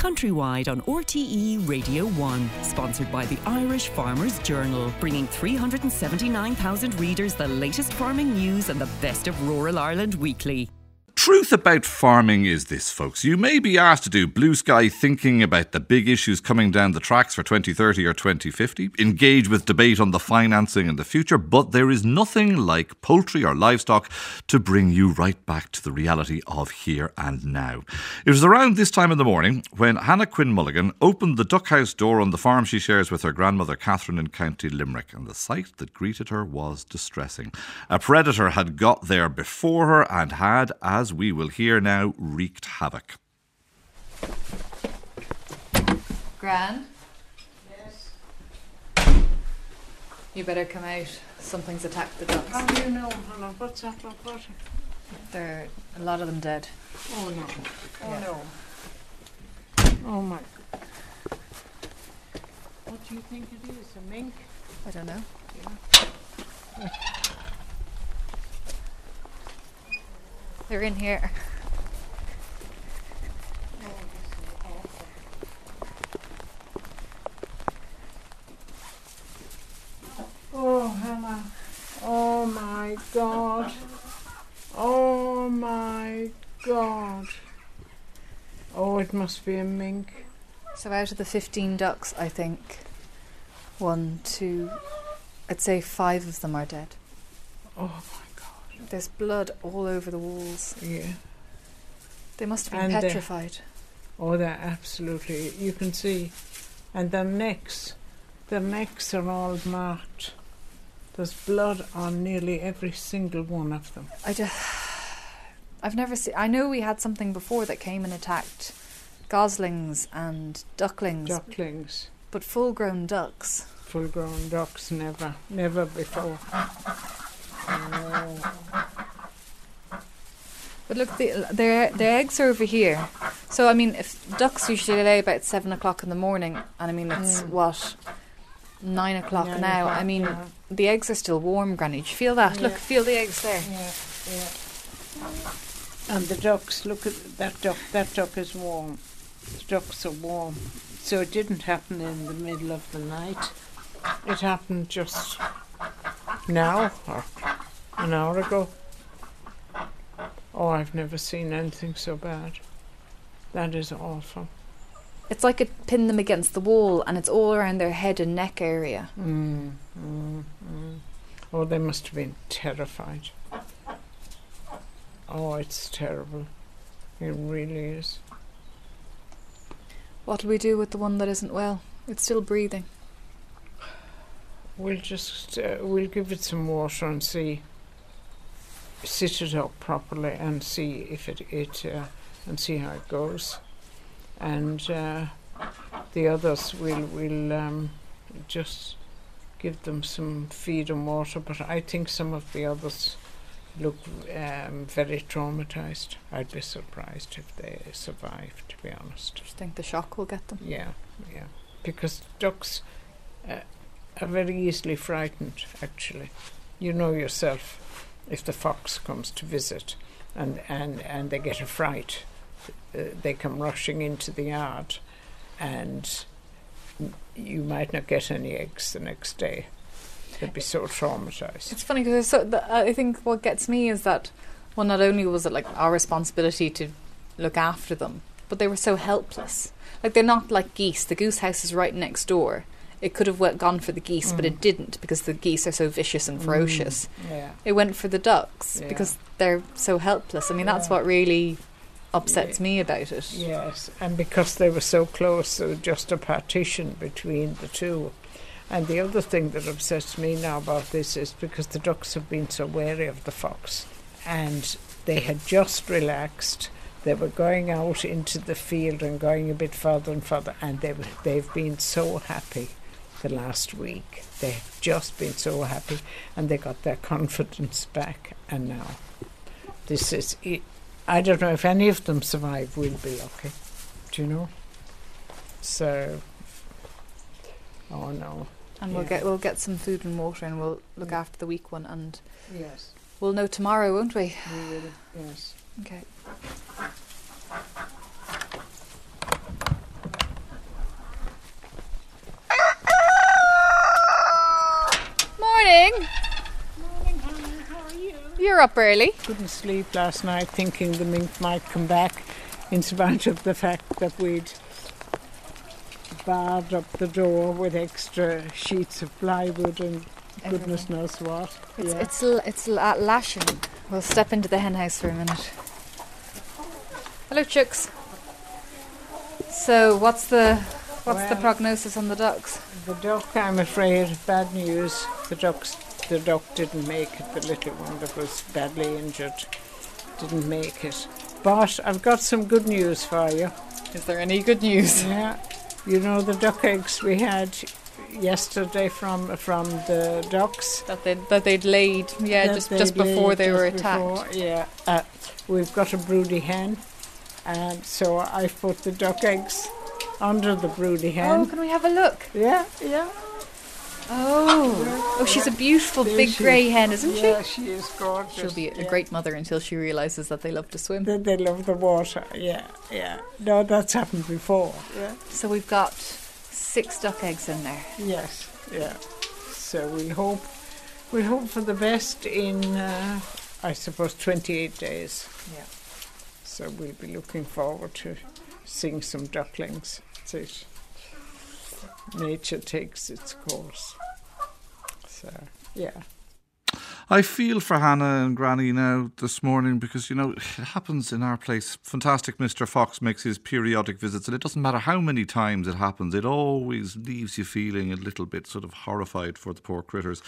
countrywide on RTÉ Radio 1, sponsored by the Irish Farmers Journal, bringing 379,000 readers the latest farming news and the best of rural Ireland weekly. Truth about farming is this, folks. You may be asked to do blue sky thinking about the big issues coming down the tracks for 2030 or 2050, engage with debate on the financing and the future, but there is nothing like poultry or livestock to bring you right back to the reality of here and now. It was around this time in the morning when Hannah Quinn Mulligan opened the duck house door on the farm she shares with her grandmother Catherine in County Limerick, and the sight that greeted her was distressing. A predator had got there before her and had, as we will hear now, wreaked havoc. Gran? Yes? You better come out. Something's attacked the ducks. How do you know, Hannah? What's that about? There are a lot of them dead. Oh no. Oh yeah. No. Oh my. What do you think it is? A mink? I don't know. Yeah. They're in here. Oh, Hannah. Oh, my God. Oh, my God. Oh, it must be a mink. So out of the 15 ducks, I think, I'd say 5 of them are dead. Oh, my. There's blood all over the walls. Yeah. They must have been petrified. They're absolutely. You can see. And their necks are all marked. There's blood on nearly every single one of them. I've never seen. I know we had something before that came and attacked goslings and ducklings. But full-grown ducks. Never before. Oh. But look, the eggs are over here. So, I mean, if ducks usually lay about 7 o'clock in the morning, and I mean, it's, 9 o'clock now. I mean, The eggs are still warm, Granny. Do you feel that? Yeah. Look, feel the eggs there. Yeah, yeah. And the ducks, look at that duck. That duck is warm. The ducks are warm. So it didn't happen in the middle of the night. It happened just now, or an hour ago. Oh, I've never seen anything so bad. That is awful. It's like it pinned them against the wall, and it's all around their head and neck area. Oh, they must have been terrified. Oh, it's terrible. It really is. What'll we do with the one that isn't well? It's still breathing. We'll just we'll give it some water and see. Sit it up properly and see if it and see how it goes, and the others we'll just give them some feed and water. But I think some of the others look very traumatized. I'd be surprised if they survive, to be honest. Do you think the shock will get them? Yeah, because ducks are very easily frightened. Actually, you know yourself. If the fox comes to visit and they get a fright, they come rushing into the yard, and you might not get any eggs the next day. They'd be so traumatised. It's funny because I think what gets me is that, well, not only was it like our responsibility to look after them, but they were so helpless. Like, they're not like geese. The goose house is right next door. It could have gone for the geese, but it didn't, because the geese are so vicious and ferocious. Yeah. It went for the ducks because they're so helpless. I mean, that's what really upsets me about it. Yes, and because they were so close, there was just a partition between the two. And the other thing that upsets me now about this is because the ducks have been so wary of the fox, and they had just relaxed. They were going out into the field and going a bit further and further, and they've been so happy. The last week they've just been so happy, and they got their confidence back, and now this is it. I don't know if any of them survive. We'll be lucky, do you know? So oh no. And we'll get some food and water, and we'll look after the weak one, and we'll know tomorrow, won't we? We will, yes. Okay. were up early. Couldn't sleep last night thinking the mink might come back, in spite of the fact that we'd barred up the door with extra sheets of plywood and goodness knows what. It's lashing. We'll step into the hen house for a minute. Hello, chicks. So what's the prognosis on the ducks? The duck, I'm afraid, bad news. The duck didn't make it. The little one that was badly injured didn't make it. But I've got some good news for you. Is there any good news? Yeah. You know the duck eggs we had yesterday from the ducks that they'd laid, just before they were attacked. We've got a broody hen, and so I've put the duck eggs under the broody hen. Oh, can we have a look? Yeah. Oh, she's a beautiful big grey hen, isn't she? Yeah, she is gorgeous. She'll be a great mother until she realises that they love to swim. That they love the water, yeah. No, that's happened before, yeah. So we've got 6 duck eggs in there. Yes, yeah. So we'll hope for the best in, I suppose, 28 days. Yeah. So we'll be looking forward to seeing some ducklings. That's it. Nature takes its course. So, yeah. I feel for Hannah and Granny now this morning because, you know, it happens in our place. Fantastic Mr. Fox makes his periodic visits, and it doesn't matter how many times it happens, it always leaves you feeling a little bit sort of horrified for the poor critters.